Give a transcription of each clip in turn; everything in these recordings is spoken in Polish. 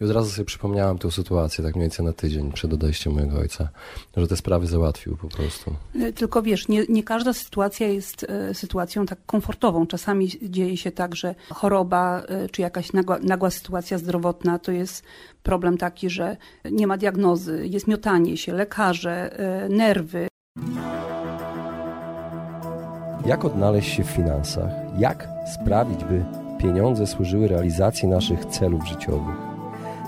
I od razu sobie przypomniałem tę sytuację, tak mniej więcej na tydzień przed odejściem mojego ojca, że te sprawy załatwił po prostu. Tylko wiesz, nie każda sytuacja jest sytuacją tak komfortową. Czasami dzieje się tak, że choroba czy jakaś nagła sytuacja zdrowotna to jest problem taki, że nie ma diagnozy, jest miotanie się, lekarze, nerwy. Jak odnaleźć się w finansach? Jak sprawić, by pieniądze służyły realizacji naszych celów życiowych?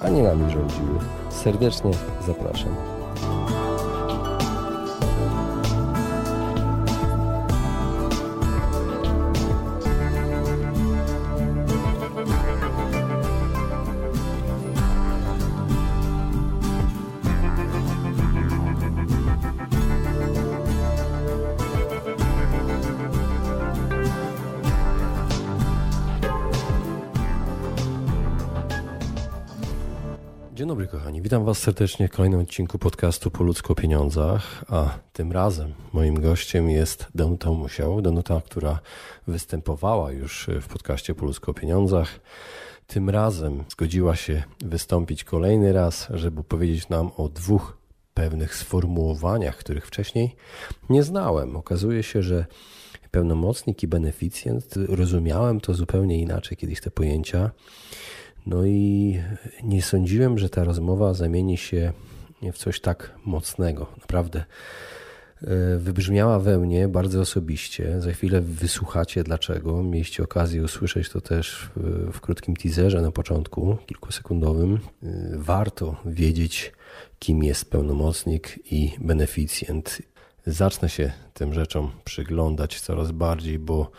a nie nami rządziły. Serdecznie zapraszam. Dzień dobry kochani, witam Was serdecznie w kolejnym odcinku podcastu Po ludzku o pieniądzach, a tym razem moim gościem jest Danuta Musiał. Danuta, która występowała już w podcaście Po ludzku o pieniądzach, tym razem zgodziła się wystąpić kolejny raz, żeby powiedzieć nam o dwóch pewnych sformułowaniach, których wcześniej nie znałem. Okazuje się, że pełnomocnik i beneficjent, rozumiałem to zupełnie inaczej kiedyś te pojęcia. No i nie sądziłem, że ta rozmowa zamieni się w coś tak mocnego. Naprawdę wybrzmiała we mnie bardzo osobiście. Za chwilę wysłuchacie dlaczego. Mieliście okazję usłyszeć to też w krótkim teaserze na początku, kilkusekundowym. Warto wiedzieć, kim jest pełnomocnik i beneficjent. Zacznę się tym rzeczom przyglądać coraz bardziej, bo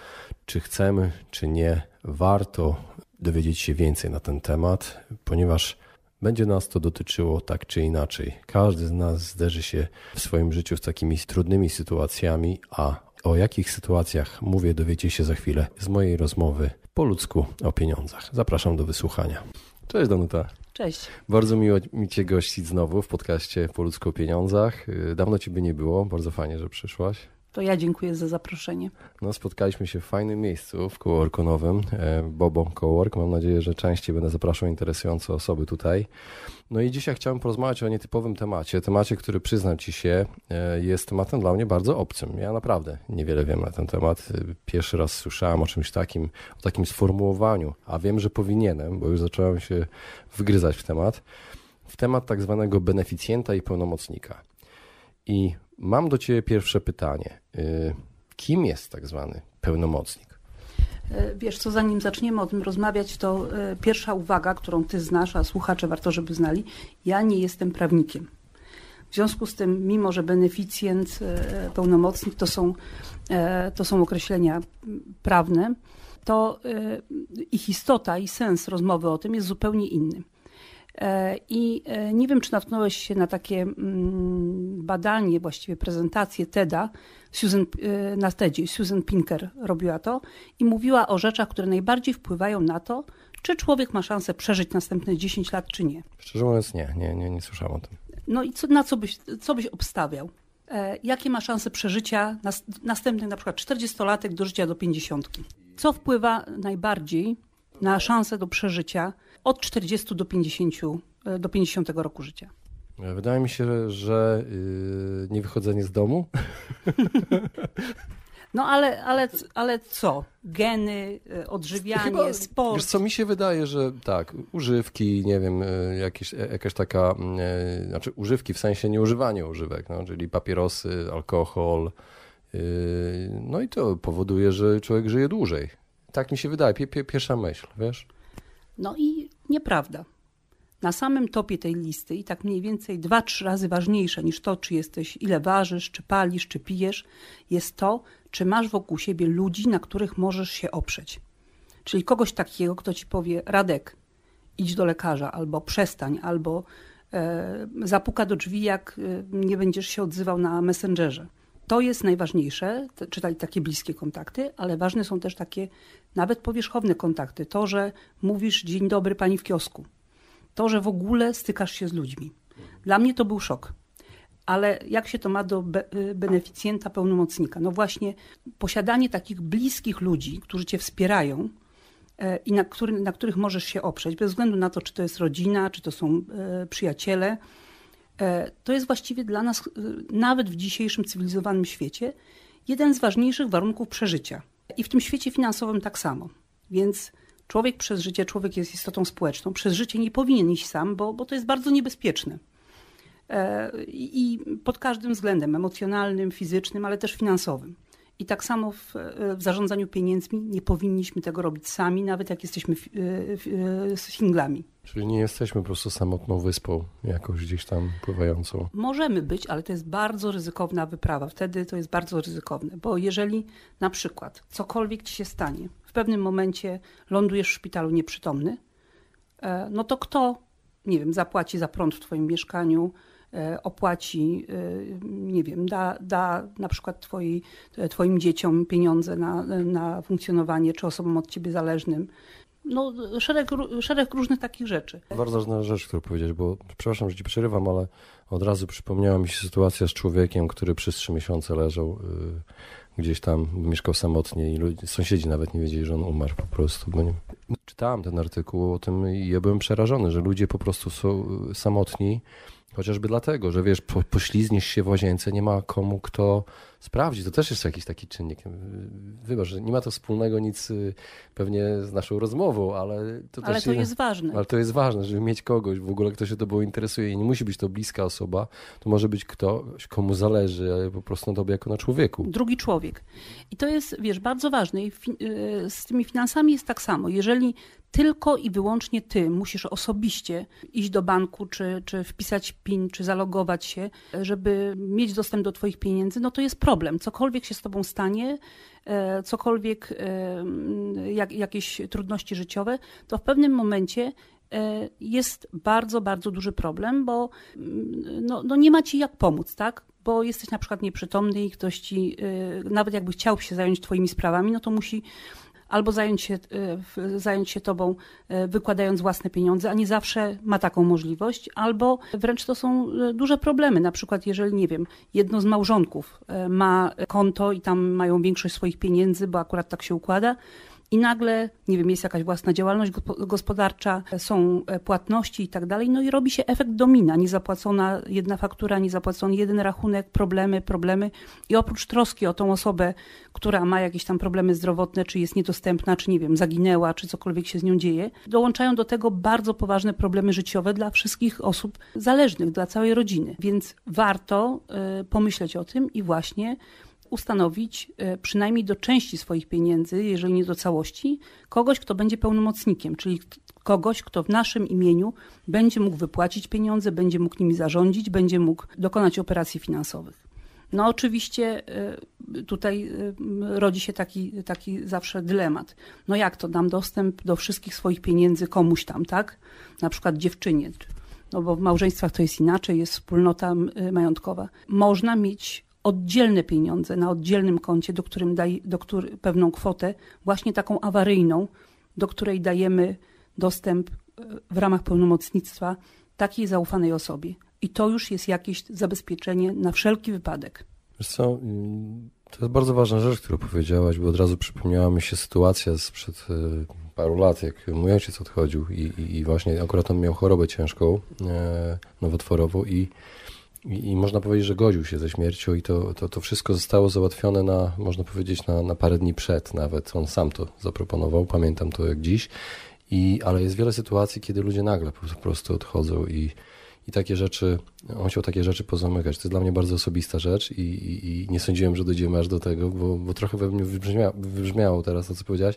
czy chcemy, czy nie, warto dowiedzieć się więcej na ten temat, ponieważ będzie nas to dotyczyło tak czy inaczej. Każdy z nas zderzy się w swoim życiu z takimi trudnymi sytuacjami, a o jakich sytuacjach mówię, dowiecie się za chwilę z mojej rozmowy Po ludzku o pieniądzach. Zapraszam do wysłuchania. Cześć Danuta. Cześć. Bardzo miło mi Cię gościć znowu w podcaście Po ludzku o pieniądzach. Dawno Ciebie nie było, bardzo fajnie, że przyszłaś. To ja dziękuję za zaproszenie. No, spotkaliśmy się w fajnym miejscu, w coworku nowym, Bobo Cowork. Mam nadzieję, że częściej będę zapraszał interesujące osoby tutaj. No i dzisiaj chciałem porozmawiać o nietypowym temacie. Temacie, który przyznam Ci się, jest tematem dla mnie bardzo obcym. Ja naprawdę niewiele wiem na ten temat. Pierwszy raz słyszałem o czymś takim, o takim sformułowaniu, a wiem, że powinienem, bo już zacząłem się wgryzać w temat tak zwanego beneficjenta i pełnomocnika. I mam do Ciebie pierwsze pytanie. Kim jest tak zwany pełnomocnik? Wiesz co, zanim zaczniemy o tym rozmawiać, to pierwsza uwaga, którą Ty znasz, a słuchacze warto, żeby znali, ja nie jestem prawnikiem. W związku z tym, mimo że beneficjent, pełnomocnik to są określenia prawne, to ich istota i sens rozmowy o tym jest zupełnie inny. I nie wiem, czy natknąłeś się na takie badanie, właściwie prezentację TED-a, na TED-zie Susan Pinker robiła to i mówiła o rzeczach, które najbardziej wpływają na to, czy człowiek ma szansę przeżyć następne 10 lat, czy nie. Szczerze mówiąc nie słyszałam o tym. No i co byś obstawiał? Jakie ma szanse przeżycia następnych na przykład 40-latek do życia do 50-tki? Co wpływa najbardziej na szansę do przeżycia od 40 do 50 roku życia? Wydaje mi się, że niewychodzenie z domu. No ale co? Geny, odżywianie, chyba, sport. Wiesz co, mi się wydaje, że tak, używki, nie wiem, jakaś taka, znaczy używki w sensie nieużywania używek, no, czyli papierosy, alkohol. No i to powoduje, że człowiek żyje dłużej. Tak mi się wydaje, pierwsza myśl, wiesz? No i nieprawda. Na samym topie tej listy i tak mniej więcej 2-3 razy ważniejsze niż to, czy jesteś, ile ważysz, czy palisz, czy pijesz, jest to, czy masz wokół siebie ludzi, na których możesz się oprzeć. Czyli kogoś takiego, kto ci powie: Radek, idź do lekarza, albo przestań, albo zapuka do drzwi, jak nie będziesz się odzywał na Messengerze. To jest najważniejsze, czytaj takie bliskie kontakty, ale ważne są też takie nawet powierzchowne kontakty. To, że mówisz dzień dobry pani w kiosku. To, że w ogóle stykasz się z ludźmi. Dla mnie to był szok. Ale jak się to ma do beneficjenta, pełnomocnika? No właśnie posiadanie takich bliskich ludzi, którzy cię wspierają i na których możesz się oprzeć, bez względu na to, czy to jest rodzina, czy to są przyjaciele, to jest właściwie dla nas, nawet w dzisiejszym cywilizowanym świecie, jeden z ważniejszych warunków przeżycia. I w tym świecie finansowym tak samo. Więc człowiek przez życie, człowiek jest istotą społeczną, przez życie nie powinien iść sam, bo to jest bardzo niebezpieczne. I pod każdym względem, emocjonalnym, fizycznym, ale też finansowym. I tak samo w zarządzaniu pieniędzmi nie powinniśmy tego robić sami, nawet jak jesteśmy singlami. Czyli nie jesteśmy po prostu samotną wyspą, jakoś gdzieś tam pływającą. Możemy być, ale to jest bardzo ryzykowna wyprawa. Wtedy to jest bardzo ryzykowne, bo jeżeli na przykład cokolwiek ci się stanie, w pewnym momencie lądujesz w szpitalu nieprzytomny, no to kto, nie wiem, zapłaci za prąd w twoim mieszkaniu, opłaci, nie wiem, da na przykład twoim dzieciom pieniądze na funkcjonowanie, czy osobom od ciebie zależnym. No szereg różnych takich rzeczy. Bardzo ważna rzecz, którą powiedziałeś, bo przepraszam, że ci przerywam, ale od razu przypomniała mi się sytuacja z człowiekiem, który przez 3 miesiące leżał gdzieś tam, mieszkał samotnie i sąsiedzi nawet nie wiedzieli, że on umarł po prostu. Bo nie... Czytałem ten artykuł o tym i ja byłem przerażony, że ludzie po prostu są samotni, chociażby dlatego, że wiesz, poślizniesz się w łazience, nie ma komu, kto sprawdzi. To też jest jakiś taki czynnik. Wybacz, nie ma to wspólnego nic pewnie z naszą rozmową, ale to jest ważne. Ale to jest ważne, żeby mieć kogoś, w ogóle kto się tobą interesuje i nie musi być to bliska osoba. To może być ktoś, komu zależy po prostu na tobie jako na człowieku. Drugi człowiek. I to jest, wiesz, bardzo ważne. I z tymi finansami jest tak samo. Jeżeli tylko i wyłącznie ty musisz osobiście iść do banku, czy wpisać PIN, czy zalogować się, żeby mieć dostęp do twoich pieniędzy, no to jest problem. Cokolwiek się z tobą stanie, cokolwiek, jakieś trudności życiowe, to w pewnym momencie jest bardzo, bardzo duży problem, bo no nie ma ci jak pomóc, tak? Bo jesteś na przykład nieprzytomny i ktoś ci, nawet jakby chciał się zająć twoimi sprawami, no to musi albo zająć się tobą, wykładając własne pieniądze, a nie zawsze ma taką możliwość, albo wręcz to są duże problemy. Na przykład jeżeli, nie wiem, jedno z małżonków ma konto i tam mają większość swoich pieniędzy, bo akurat tak się układa i nagle, nie wiem, jest jakaś własna działalność gospodarcza, są płatności i tak dalej, no i robi się efekt domina. Niezapłacona jedna faktura, niezapłacony jeden rachunek, problemy. I oprócz troski o tą osobę, która ma jakieś tam problemy zdrowotne, czy jest niedostępna, czy nie wiem, zaginęła, czy cokolwiek się z nią dzieje, dołączają do tego bardzo poważne problemy życiowe dla wszystkich osób zależnych, dla całej rodziny. Więc warto pomyśleć o tym i właśnie ustanowić przynajmniej do części swoich pieniędzy, jeżeli nie do całości, kogoś, kto będzie pełnomocnikiem, czyli kogoś, kto w naszym imieniu będzie mógł wypłacić pieniądze, będzie mógł nimi zarządzić, będzie mógł dokonać operacji finansowych. No oczywiście tutaj rodzi się taki zawsze dylemat. No jak to, dam dostęp do wszystkich swoich pieniędzy komuś tam, tak? Na przykład dziewczynie, no bo w małżeństwach to jest inaczej, jest wspólnota majątkowa. Można mieć oddzielne pieniądze na oddzielnym koncie, do którego pewną kwotę, właśnie taką awaryjną, do której dajemy dostęp w ramach pełnomocnictwa takiej zaufanej osobie. I to już jest jakieś zabezpieczenie na wszelki wypadek. Wiesz co, to jest bardzo ważna rzecz, którą powiedziałaś, bo od razu przypomniała mi się sytuacja sprzed paru lat, jak mój ojciec odchodził i właśnie akurat on miał chorobę ciężką, nowotworową i można powiedzieć, że godził się ze śmiercią i to wszystko zostało załatwione na, można powiedzieć, na parę dni przed nawet. On sam to zaproponował, pamiętam to jak dziś. Ale jest wiele sytuacji, kiedy ludzie nagle po prostu odchodzą i i takie rzeczy, on się o takie rzeczy pozamykać. To jest dla mnie bardzo osobista rzecz i nie sądziłem, że dojdziemy aż do tego, bo trochę we mnie wybrzmiało teraz to, co powiedziałaś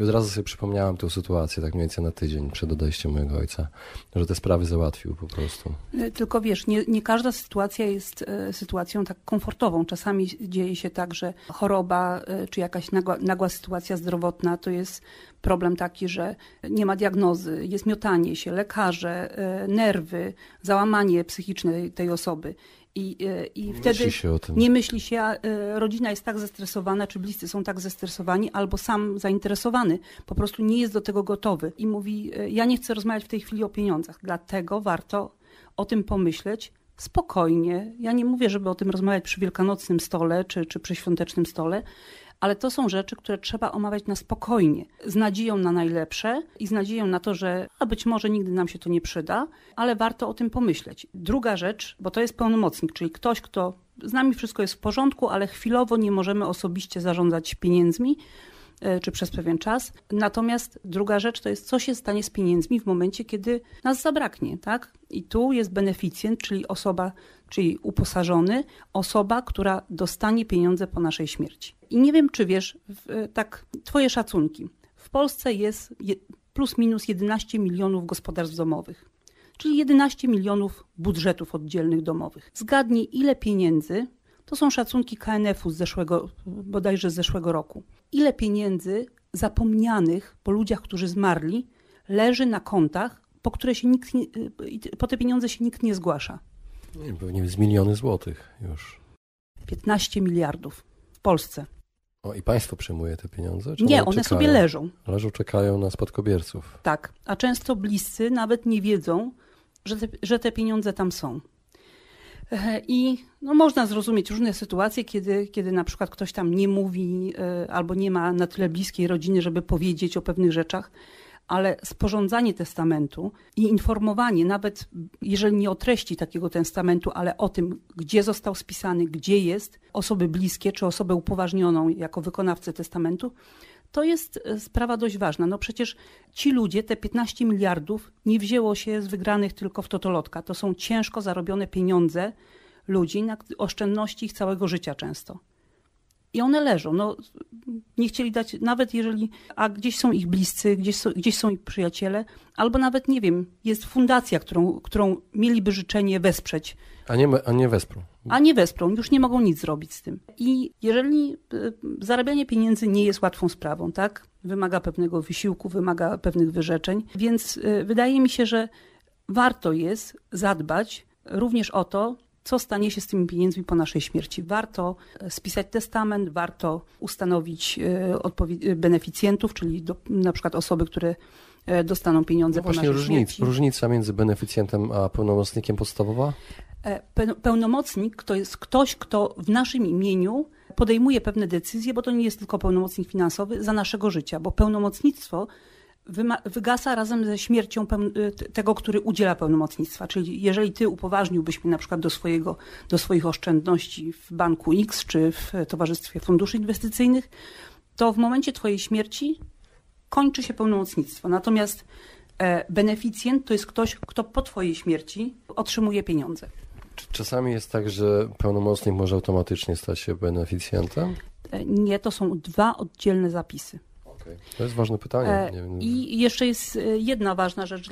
i od razu sobie przypomniałem tę sytuację tak mniej więcej na tydzień przed odejściem mojego ojca, że te sprawy załatwił po prostu. Tylko wiesz, nie każda sytuacja jest sytuacją tak komfortową. Czasami dzieje się tak, że choroba czy jakaś nagła sytuacja zdrowotna to jest problem taki, że nie ma diagnozy, jest miotanie się, lekarze, nerwy, załamanie psychiczne tej osoby. I wtedy nie myśli się, a rodzina jest tak zestresowana, czy bliscy są tak zestresowani, albo sam zainteresowany, po prostu nie jest do tego gotowy i mówi, ja nie chcę rozmawiać w tej chwili o pieniądzach, dlatego warto o tym pomyśleć spokojnie. Ja nie mówię, żeby o tym rozmawiać przy wielkanocnym stole, czy przy świątecznym stole, ale to są rzeczy, które trzeba omawiać na spokojnie, z nadzieją na najlepsze i z nadzieją na to, że a być może nigdy nam się to nie przyda, ale warto o tym pomyśleć. Druga rzecz, bo to jest pełnomocnik, czyli ktoś, kto z nami wszystko jest w porządku, ale chwilowo nie możemy osobiście zarządzać pieniędzmi, czy przez pewien czas. Natomiast druga rzecz to jest, co się stanie z pieniędzmi w momencie, kiedy nas zabraknie, tak? I tu jest beneficjent, czyli osoba, czyli uposażony, osoba, która dostanie pieniądze po naszej śmierci. I nie wiem, czy wiesz, tak twoje szacunki. W Polsce jest plus minus 11 milionów gospodarstw domowych, czyli 11 milionów budżetów oddzielnych domowych. Zgadnij, ile pieniędzy, to są szacunki KNF-u bodajże z zeszłego roku. Ile pieniędzy zapomnianych po ludziach, którzy zmarli, leży na kontach, po te pieniądze się nikt nie zgłasza? Pewnie z miliony złotych już. 15 miliardów w Polsce. I państwo przyjmuje te pieniądze? Czy nie, one sobie leżą. Leżą, czekają na spadkobierców. Tak, a często bliscy nawet nie wiedzą, że te pieniądze tam są. I można zrozumieć różne sytuacje, kiedy na przykład ktoś tam nie mówi albo nie ma na tyle bliskiej rodziny, żeby powiedzieć o pewnych rzeczach, ale sporządzanie testamentu i informowanie, nawet jeżeli nie o treści takiego testamentu, ale o tym, gdzie został spisany, gdzie jest, osoby bliskie czy osobę upoważnioną jako wykonawcę testamentu, to jest sprawa dość ważna. Przecież ci ludzie, te 15 miliardów nie wzięło się z wygranych tylko w totolotka. To są ciężko zarobione pieniądze ludzi, na oszczędności ich całego życia często. I one leżą. Nie chcieli dać, nawet jeżeli, a gdzieś są ich bliscy, gdzieś są ich przyjaciele, albo nawet, nie wiem, jest fundacja, którą mieliby życzenie wesprzeć. A nie wesprą. A nie wesprą, już nie mogą nic zrobić z tym. I jeżeli zarabianie pieniędzy nie jest łatwą sprawą, tak? Wymaga pewnego wysiłku, wymaga pewnych wyrzeczeń, więc wydaje mi się, że warto jest zadbać również o to, co stanie się z tymi pieniędzmi po naszej śmierci. Warto spisać testament, warto ustanowić beneficjentów, czyli na przykład osoby, które dostaną pieniądze po naszej śmierci. Różnica między beneficjentem a pełnomocnikiem podstawowa? Pełnomocnik to jest ktoś, kto w naszym imieniu podejmuje pewne decyzje, bo to nie jest tylko pełnomocnik finansowy, za naszego życia, bo pełnomocnictwo wygasa razem ze śmiercią tego, który udziela pełnomocnictwa. Czyli jeżeli ty upoważniłbyś mnie na przykład do swoich oszczędności w banku X czy w Towarzystwie Funduszy Inwestycyjnych, to w momencie twojej śmierci kończy się pełnomocnictwo. Natomiast beneficjent to jest ktoś, kto po twojej śmierci otrzymuje pieniądze. Czy czasami jest tak, że pełnomocnik może automatycznie stać się beneficjentem? Nie, to są dwa oddzielne zapisy. To jest ważne pytanie. I jeszcze jest jedna ważna rzecz,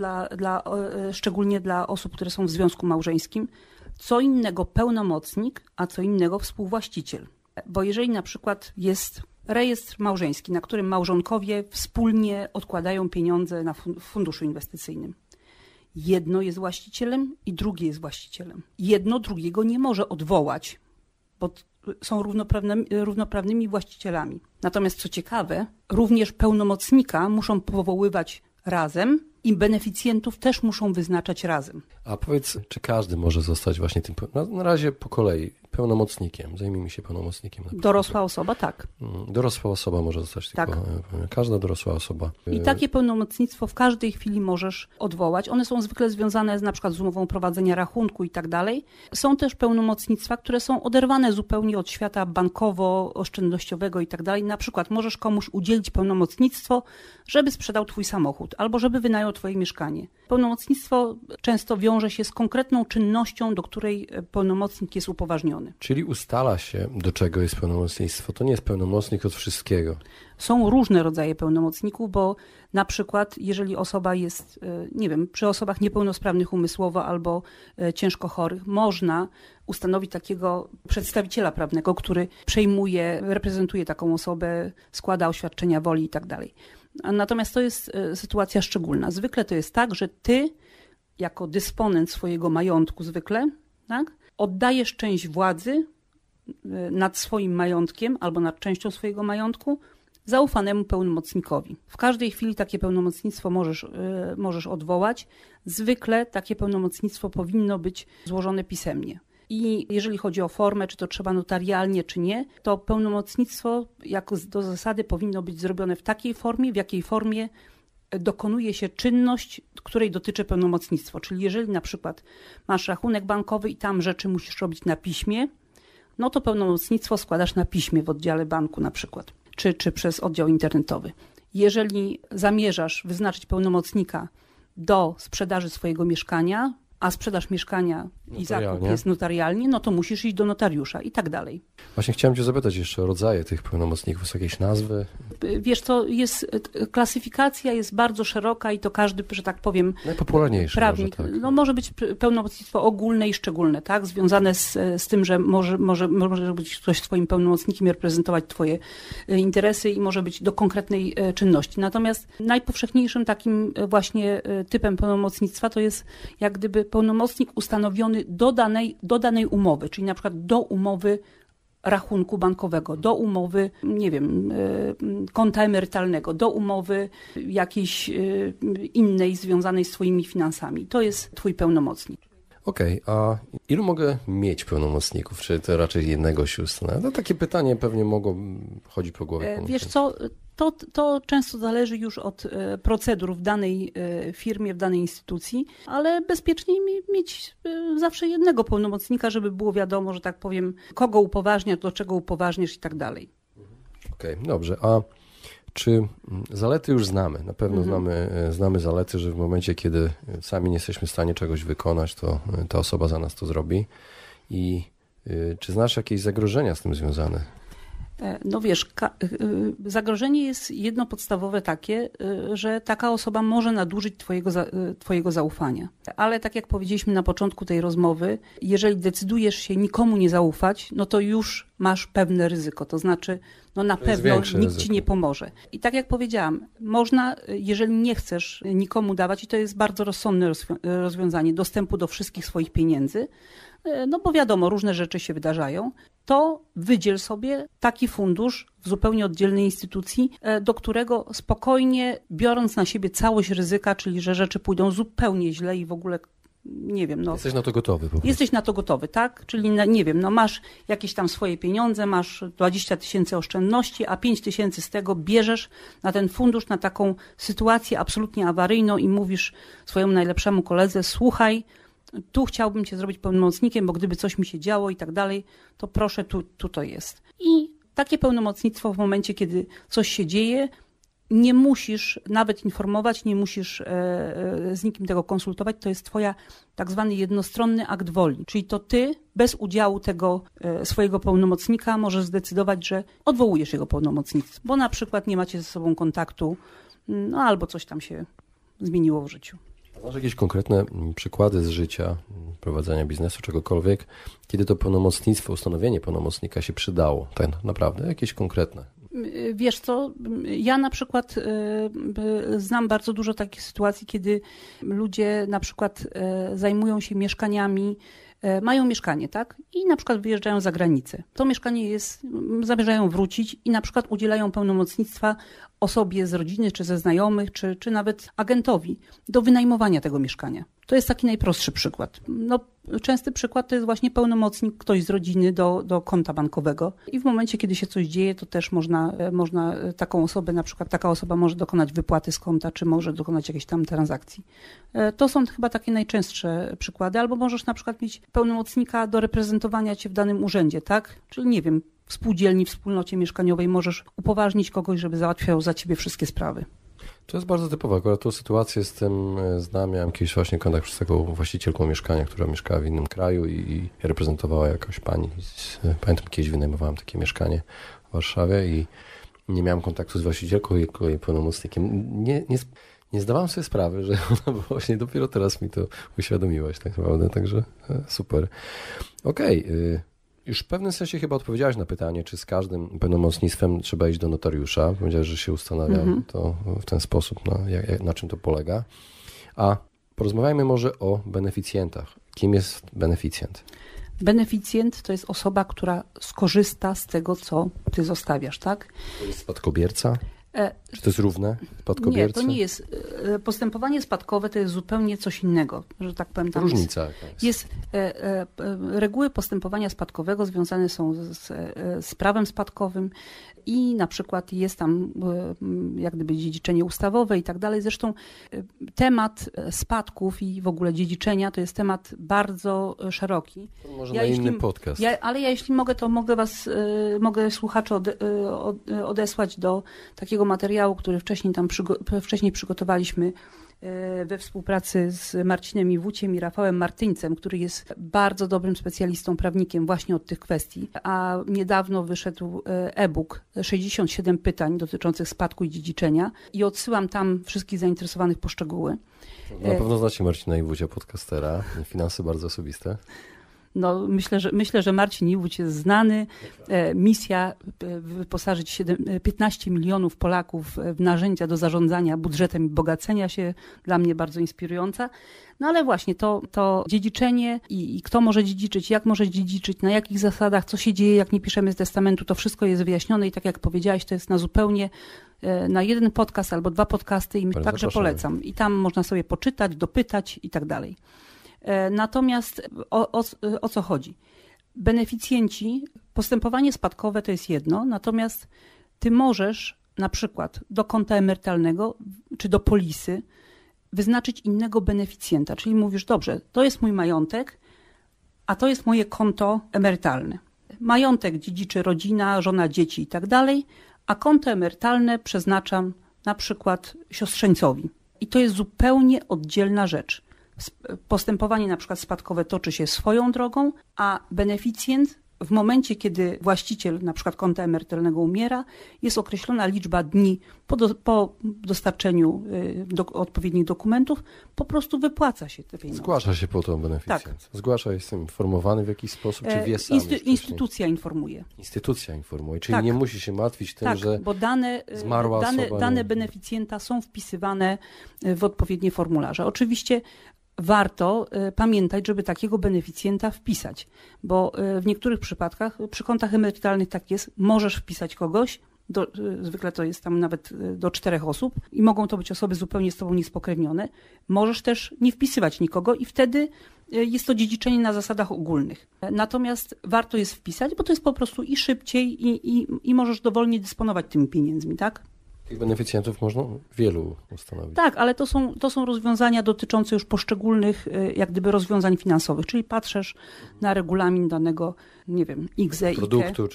szczególnie dla osób, które są w związku małżeńskim. Co innego pełnomocnik, a co innego współwłaściciel. Bo jeżeli na przykład jest rejestr małżeński, na którym małżonkowie wspólnie odkładają pieniądze w funduszu inwestycyjnym. Jedno jest właścicielem i drugie jest właścicielem. Jedno drugiego nie może odwołać, bo są równoprawnymi właścicielami. Natomiast co ciekawe, również pełnomocnika muszą powoływać razem i beneficjentów też muszą wyznaczać razem. A powiedz, czy każdy może zostać właśnie tym, na razie po kolei, pełnomocnikiem? Zajmijmy się pełnomocnikiem. Dorosła osoba, tak. Dorosła osoba może zostać tak. Każda dorosła osoba. I takie pełnomocnictwo w każdej chwili możesz odwołać. One są zwykle związane z na przykład z umową prowadzenia rachunku i tak dalej. Są też pełnomocnictwa, które są oderwane zupełnie od świata bankowo-oszczędnościowego i tak dalej. Na przykład możesz komuś udzielić pełnomocnictwo, żeby sprzedał twój samochód albo żeby wynajął wyglądało twoje mieszkanie. Pełnomocnictwo często wiąże się z konkretną czynnością, do której pełnomocnik jest upoważniony. Czyli ustala się, do czego jest pełnomocnictwo. To nie jest pełnomocnik od wszystkiego. Są różne rodzaje pełnomocników, bo na przykład jeżeli osoba jest, nie wiem, przy osobach niepełnosprawnych umysłowo albo ciężko chorych, można ustanowić takiego przedstawiciela prawnego, który przejmuje, reprezentuje taką osobę, składa oświadczenia woli i tak dalej. Natomiast to jest sytuacja szczególna. Zwykle to jest tak, że ty jako dysponent swojego majątku zwykle, tak, oddajesz część władzy nad swoim majątkiem albo nad częścią swojego majątku zaufanemu pełnomocnikowi. W każdej chwili takie pełnomocnictwo możesz odwołać. Zwykle takie pełnomocnictwo powinno być złożone pisemnie. I jeżeli chodzi o formę, czy to trzeba notarialnie, czy nie, to pełnomocnictwo jako do zasady powinno być zrobione w takiej formie, w jakiej formie dokonuje się czynność, której dotyczy pełnomocnictwo. Czyli jeżeli na przykład masz rachunek bankowy i tam rzeczy musisz robić na piśmie, no to pełnomocnictwo składasz na piśmie w oddziale banku na przykład, czy przez oddział internetowy. Jeżeli zamierzasz wyznaczyć pełnomocnika do sprzedaży swojego mieszkania, a sprzedaż mieszkania i zakup jest notarialnie, no to musisz iść do notariusza i tak dalej. Właśnie chciałem cię zapytać jeszcze o rodzaje tych pełnomocników, są jakieś nazwy? Wiesz co, klasyfikacja jest bardzo szeroka i to każdy, że tak powiem, najpopularniejszy prawnik, może, tak. No, może być pełnomocnictwo ogólne i szczególne, tak, związane z tym, że może być ktoś twoim pełnomocnikiem, reprezentować twoje interesy i może być do konkretnej czynności. Natomiast najpowszechniejszym takim właśnie typem pełnomocnictwa to jest jak gdyby pełnomocnik ustanowiony do danej umowy, czyli na przykład do umowy rachunku bankowego, do umowy, nie wiem, konta emerytalnego, do umowy jakiejś innej związanej z twoimi finansami. To jest twój pełnomocnik. Okej, a ilu mogę mieć pełnomocników? Czy to raczej jednego się ustanawia? No, takie pytanie pewnie mogło chodzić po głowie. Wiesz co, to często zależy już od procedur w danej firmie, w danej instytucji, ale bezpieczniej mieć zawsze jednego pełnomocnika, żeby było wiadomo, że tak powiem, kogo upoważniasz, do czego upoważniasz i tak dalej. Okej, dobrze. A czy zalety już znamy? Na pewno znamy zalety, że w momencie, kiedy sami nie jesteśmy w stanie czegoś wykonać, to ta osoba za nas to zrobi. I czy znasz jakieś zagrożenia z tym związane? No wiesz, zagrożenie jest jedno podstawowe takie, że taka osoba może nadużyć twojego zaufania. Ale tak jak powiedzieliśmy na początku tej rozmowy, jeżeli decydujesz się nikomu nie zaufać, no to już masz pewne ryzyko. To znaczy, no na pewno nikt ci nie pomoże. I tak jak powiedziałam, można, jeżeli nie chcesz nikomu dawać, i to jest bardzo rozsądne rozwiązanie, dostępu do wszystkich swoich pieniędzy, no bo wiadomo, różne rzeczy się wydarzają, to wydziel sobie taki fundusz w zupełnie oddzielnej instytucji, do którego spokojnie, biorąc na siebie całość ryzyka, czyli że rzeczy pójdą zupełnie źle i w ogóle nie wiem. No, jesteś na to gotowy. Jesteś na to gotowy, tak? Czyli nie wiem, no masz jakieś tam swoje pieniądze, masz 20 000 oszczędności, a 5 000 z tego bierzesz na ten fundusz, na taką sytuację absolutnie awaryjną i mówisz swojemu najlepszemu koledze, słuchaj, tu chciałbym cię zrobić pełnomocnikiem, bo gdyby coś mi się działo i tak dalej, to proszę, tu to jest. I takie pełnomocnictwo w momencie, kiedy coś się dzieje, nie musisz nawet informować, nie musisz z nikim tego konsultować. To jest twoja tak zwany jednostronny akt woli. Czyli to ty bez udziału tego swojego pełnomocnika możesz zdecydować, że odwołujesz jego pełnomocnictwo, bo na przykład nie macie ze sobą kontaktu, no albo coś tam się zmieniło w życiu. Masz jakieś konkretne przykłady z życia, prowadzenia biznesu, czegokolwiek, kiedy to pełnomocnictwo, ustanowienie pełnomocnika się przydało? Tak naprawdę, jakieś konkretne? Wiesz co, ja na przykład znam bardzo dużo takich sytuacji, kiedy ludzie na przykład zajmują się mieszkaniami, mają mieszkanie, tak? I na przykład wyjeżdżają za granicę. To mieszkanie jest, zamierzają wrócić i na przykład udzielają pełnomocnictwa osobie z rodziny, czy ze znajomych, czy nawet agentowi do wynajmowania tego mieszkania. To jest taki najprostszy przykład. No, częsty przykład to jest właśnie pełnomocnik, ktoś z rodziny do konta bankowego i w momencie, kiedy się coś dzieje, to też można taką osobę, na przykład taka osoba może dokonać wypłaty z konta, czy może dokonać jakiejś tam transakcji. To są chyba takie najczęstsze przykłady, albo możesz na przykład mieć pełnomocnika do reprezentowania cię w danym urzędzie, tak? Czyli nie wiem, w spółdzielni, w wspólnocie mieszkaniowej możesz upoważnić kogoś, żeby załatwiał za ciebie wszystkie sprawy. To jest bardzo typowe. Akurat tą sytuację z tym znam. Miałem kiedyś właśnie kontakt z taką właścicielką mieszkania, która mieszkała w innym kraju i reprezentowała jakąś pani. Pamiętam, kiedyś wynajmowałem takie mieszkanie w Warszawie i nie miałem kontaktu z właścicielką i jej pełnomocnikiem. Nie zdawałem sobie sprawy, że ona właśnie dopiero teraz mi to uświadomiłaś tak naprawdę, także super. Okej. Już w pewnym sensie chyba odpowiedziałaś na pytanie, czy z każdym pełnomocnictwem trzeba iść do notariusza. Powiedziałaś, że się ustanawia to w ten sposób, na czym to polega. A porozmawiajmy może o beneficjentach. Kim jest beneficjent? Beneficjent to jest osoba, która skorzysta z tego, co ty zostawiasz, tak? To jest spadkobierca? Czy to jest równe spadkobiercy? Nie, to nie jest. Postępowanie spadkowe to jest zupełnie coś innego, że tak powiem. Tam różnica jest. Reguły postępowania spadkowego związane są z prawem spadkowym i na przykład jest tam jak gdyby dziedziczenie ustawowe i tak dalej. Zresztą temat spadków i w ogóle dziedziczenia to jest temat bardzo szeroki. Może na inny podcast. Jeśli mogę, to mogę słuchaczy odesłać do takiego materiału, który wcześniej przygotowaliśmy we współpracy z Marcinem Iwuciem i Rafałem Martyńcem, który jest bardzo dobrym specjalistą, prawnikiem właśnie od tych kwestii. A niedawno wyszedł e-book 67 pytań dotyczących spadku i dziedziczenia i odsyłam tam wszystkich zainteresowanych po szczegóły. Na pewno znacie Marcina Iwucia, podcastera, Finanse Bardzo Osobiste. No, myślę, że Marcin Iwuć jest znany. Misja wyposażyć 15 milionów Polaków w narzędzia do zarządzania budżetem i bogacenia się, dla mnie bardzo inspirująca. No ale właśnie to dziedziczenie i kto może dziedziczyć, jak może dziedziczyć, na jakich zasadach, co się dzieje, jak nie piszemy z testamentu, to wszystko jest wyjaśnione i tak jak powiedziałaś, to jest na jeden podcast albo dwa podcasty i bardzo także polecam. I tam można sobie poczytać, dopytać i tak dalej. Natomiast o co chodzi? Beneficjenci, postępowanie spadkowe to jest jedno, natomiast ty możesz na przykład do konta emerytalnego czy do polisy wyznaczyć innego beneficjenta, czyli mówisz, dobrze, to jest mój majątek, a to jest moje konto emerytalne. Majątek dziedziczy rodzina, żona, dzieci i tak dalej, a konto emerytalne przeznaczam na przykład siostrzeńcowi. I to jest zupełnie oddzielna rzecz. Postępowanie na przykład spadkowe toczy się swoją drogą, a beneficjent w momencie, kiedy właściciel na przykład konta emerytalnego umiera, jest określona liczba dni po dostarczeniu odpowiednich dokumentów, po prostu wypłaca się te pieniądze. Zgłasza się po to beneficjent. Tak. Zgłasza, jestem informowany w jakiś sposób, czy wie sam. Instytucja informuje. Instytucja informuje, czyli tak. Nie musi się martwić tym, że bo dane beneficjenta są wpisywane w odpowiednie formularze. Oczywiście warto pamiętać, żeby takiego beneficjenta wpisać, bo w niektórych przypadkach, przy kontach emerytalnych tak jest, możesz wpisać kogoś, zwykle to jest tam nawet do 4 osób i mogą to być osoby zupełnie z tobą niespokrewnione. Możesz też nie wpisywać nikogo i wtedy jest to dziedziczenie na zasadach ogólnych. Natomiast warto jest wpisać, bo to jest po prostu i szybciej i możesz dowolnie dysponować tymi pieniędzmi, tak? Tych beneficjentów można wielu ustanowić. Tak, ale to są rozwiązania dotyczące już poszczególnych jak gdyby rozwiązań finansowych, czyli patrzysz na regulamin danego, nie wiem, XE,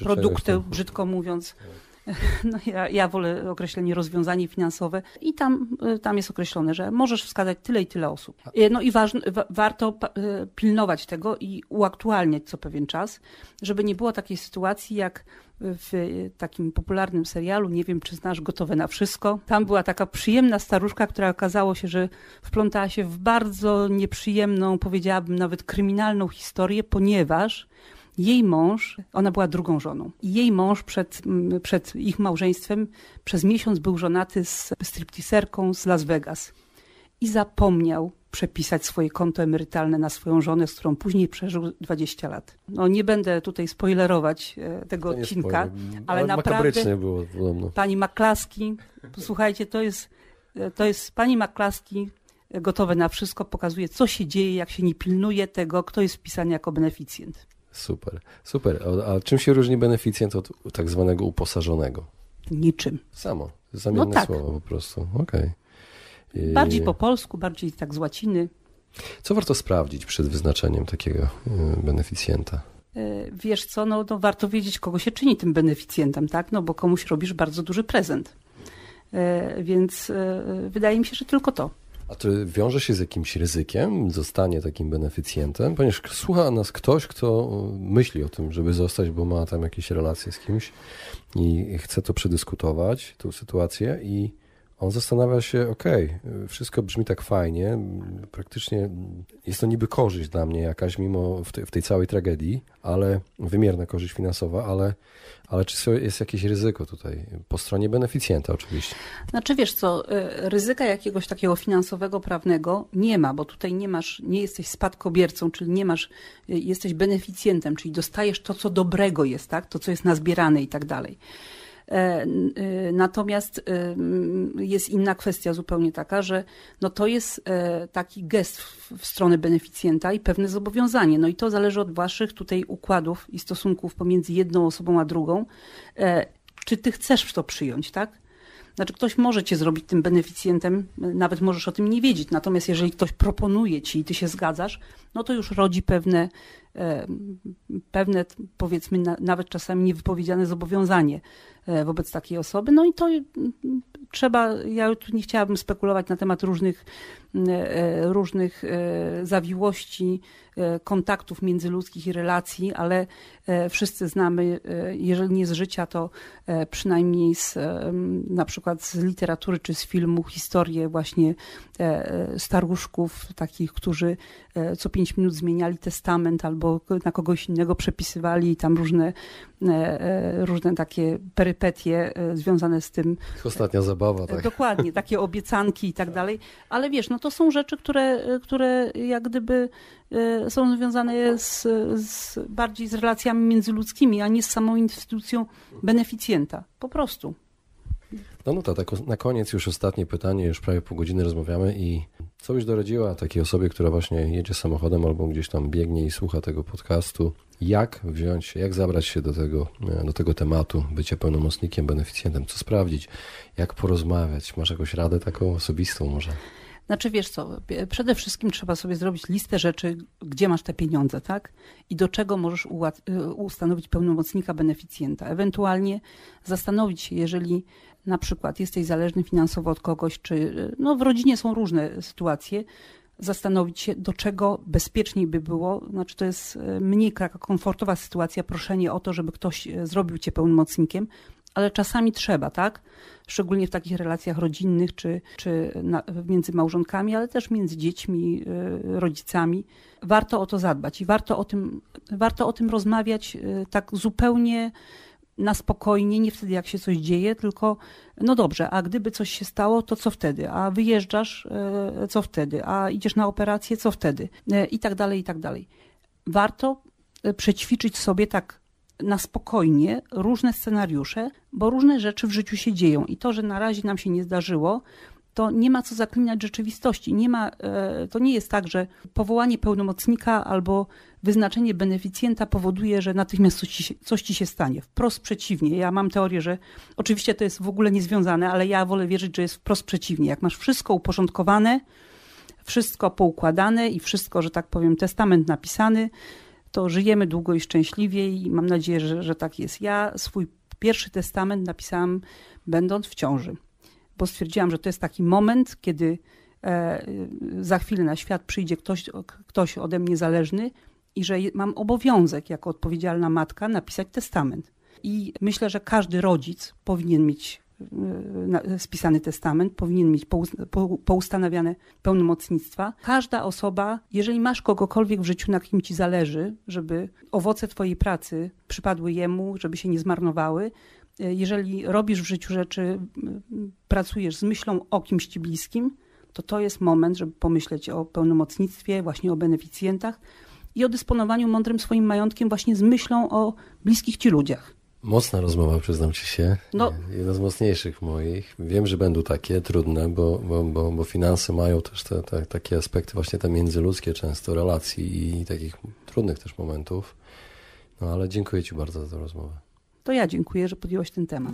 produktu, brzydko mówiąc. No ja wolę określenie rozwiązanie finansowe i tam jest określone, że możesz wskazać tyle i tyle osób. No i warto pilnować tego i uaktualniać co pewien czas, żeby nie było takiej sytuacji jak w takim popularnym serialu, nie wiem czy znasz, Gotowe na wszystko. Tam była taka przyjemna staruszka, która okazało się, że wplątała się w bardzo nieprzyjemną, powiedziałabym nawet kryminalną historię, ponieważ jej mąż, ona była drugą żoną, i jej mąż przed ich małżeństwem przez miesiąc był żonaty z striptiserką z Las Vegas i zapomniał przepisać swoje konto emerytalne na swoją żonę, z którą później przeżył 20 lat. No nie będę tutaj spoilerować tego odcinka, ale naprawdę było podobno. Pani Maklaski, słuchajcie, to jest pani Maklaski, Gotowe na wszystko, pokazuje co się dzieje, jak się nie pilnuje tego, kto jest wpisany jako beneficjent. Super. A czym się różni beneficjent od tak zwanego uposażonego? Niczym. Samo, zamienne słowo po prostu. Okay. Bardziej po polsku, bardziej tak z łaciny. Co warto sprawdzić przed wyznaczeniem takiego beneficjenta? Wiesz co, warto wiedzieć, kogo się czyni tym beneficjentem, tak? No bo komuś robisz bardzo duży prezent. Więc wydaje mi się, że tylko to. A czy wiąże się z jakimś ryzykiem zostanie takim beneficjentem? Ponieważ słucha nas ktoś, kto myśli o tym, żeby zostać, bo ma tam jakieś relacje z kimś i chce to przedyskutować, tą sytuację i on zastanawia się, okej, wszystko brzmi tak fajnie, praktycznie jest to niby korzyść dla mnie jakaś, mimo w tej całej tragedii, ale wymierna korzyść finansowa, ale czy jest jakieś ryzyko tutaj? Po stronie beneficjenta oczywiście. Znaczy wiesz co, ryzyka jakiegoś takiego finansowego, prawnego nie ma, bo tutaj nie jesteś spadkobiercą, czyli jesteś beneficjentem, czyli dostajesz to, co dobrego jest, tak? To, co jest nazbierane i tak dalej. Natomiast jest inna kwestia zupełnie taka, że no to jest taki gest w stronę beneficjenta i pewne zobowiązanie. No i to zależy od waszych tutaj układów i stosunków pomiędzy jedną osobą a drugą. Czy ty chcesz to przyjąć, tak? Znaczy ktoś może cię zrobić tym beneficjentem, nawet możesz o tym nie wiedzieć. Natomiast jeżeli ktoś proponuje ci i ty się zgadzasz, no to już rodzi pewne powiedzmy nawet czasami niewypowiedziane zobowiązanie wobec takiej osoby. No i to trzeba, ja tu nie chciałabym spekulować na temat różnych zawiłości, kontaktów międzyludzkich i relacji, ale wszyscy znamy, jeżeli nie z życia, to przynajmniej na przykład z literatury czy z filmu historię właśnie staruszków takich, którzy co 5 minut zmieniali testament albo na kogoś innego przepisywali i tam różne takie perypetie związane z tym. Ostatnia zabawa, tak. Dokładnie, takie obiecanki i tak dalej. Ale wiesz, no to są rzeczy, które jak gdyby są związane bardziej z relacjami międzyludzkimi, a nie z samą instytucją beneficjenta. Po prostu. Danuta, tak na koniec już ostatnie pytanie, już prawie pół godziny rozmawiamy i co byś doradziła takiej osobie, która właśnie jedzie samochodem albo gdzieś tam biegnie i słucha tego podcastu, jak zabrać się do tego tematu bycia pełnomocnikiem, beneficjentem, co sprawdzić, jak porozmawiać, masz jakąś radę taką osobistą może? Znaczy wiesz co, przede wszystkim trzeba sobie zrobić listę rzeczy, gdzie masz te pieniądze, tak? I do czego możesz ustanowić pełnomocnika beneficjenta. Ewentualnie zastanowić się, jeżeli na przykład jesteś zależny finansowo od kogoś, czy no w rodzinie są różne sytuacje, zastanowić się, do czego bezpieczniej by było, znaczy to jest mniej taka komfortowa sytuacja, proszenie o to, żeby ktoś zrobił cię pełnomocnikiem, ale czasami trzeba, tak? Szczególnie w takich relacjach rodzinnych, czy między małżonkami, ale też między dziećmi, rodzicami. Warto o to zadbać i warto o tym rozmawiać tak zupełnie na spokojnie, nie wtedy jak się coś dzieje, tylko no dobrze, a gdyby coś się stało, to co wtedy? A wyjeżdżasz, co wtedy? A idziesz na operację, co wtedy? I tak dalej, i tak dalej. Warto przećwiczyć sobie tak na spokojnie różne scenariusze, bo różne rzeczy w życiu się dzieją i to, że na razie nam się nie zdarzyło, to nie ma co zaklinać rzeczywistości. To nie jest tak, że powołanie pełnomocnika albo wyznaczenie beneficjenta powoduje, że natychmiast coś ci się stanie. Wprost przeciwnie. Ja mam teorię, że oczywiście to jest w ogóle niezwiązane, ale ja wolę wierzyć, że jest wprost przeciwnie. Jak masz wszystko uporządkowane, wszystko poukładane i wszystko, że tak powiem, testament napisany, to żyjemy długo i szczęśliwie i mam nadzieję, że tak jest. Ja swój pierwszy testament napisałam będąc w ciąży, bo stwierdziłam, że to jest taki moment, kiedy za chwilę na świat przyjdzie ktoś ode mnie zależny i że mam obowiązek jako odpowiedzialna matka napisać testament. I myślę, że każdy rodzic powinien mieć spisany testament, powinien mieć poustanawiane pełnomocnictwa. Każda osoba, jeżeli masz kogokolwiek w życiu, na kim ci zależy, żeby owoce twojej pracy przypadły jemu, żeby się nie zmarnowały, jeżeli robisz w życiu rzeczy, pracujesz z myślą o kimś ci bliskim, to jest moment, żeby pomyśleć o pełnomocnictwie, właśnie o beneficjentach i o dysponowaniu mądrym swoim majątkiem właśnie z myślą o bliskich ci ludziach. Mocna rozmowa, przyznam ci się. No. Jedna z mocniejszych moich. Wiem, że będą takie trudne, bo finanse mają też te takie aspekty właśnie te międzyludzkie często, relacji i takich trudnych też momentów. No ale dziękuję ci bardzo za tę rozmowę. To ja dziękuję, że podjęłaś ten temat.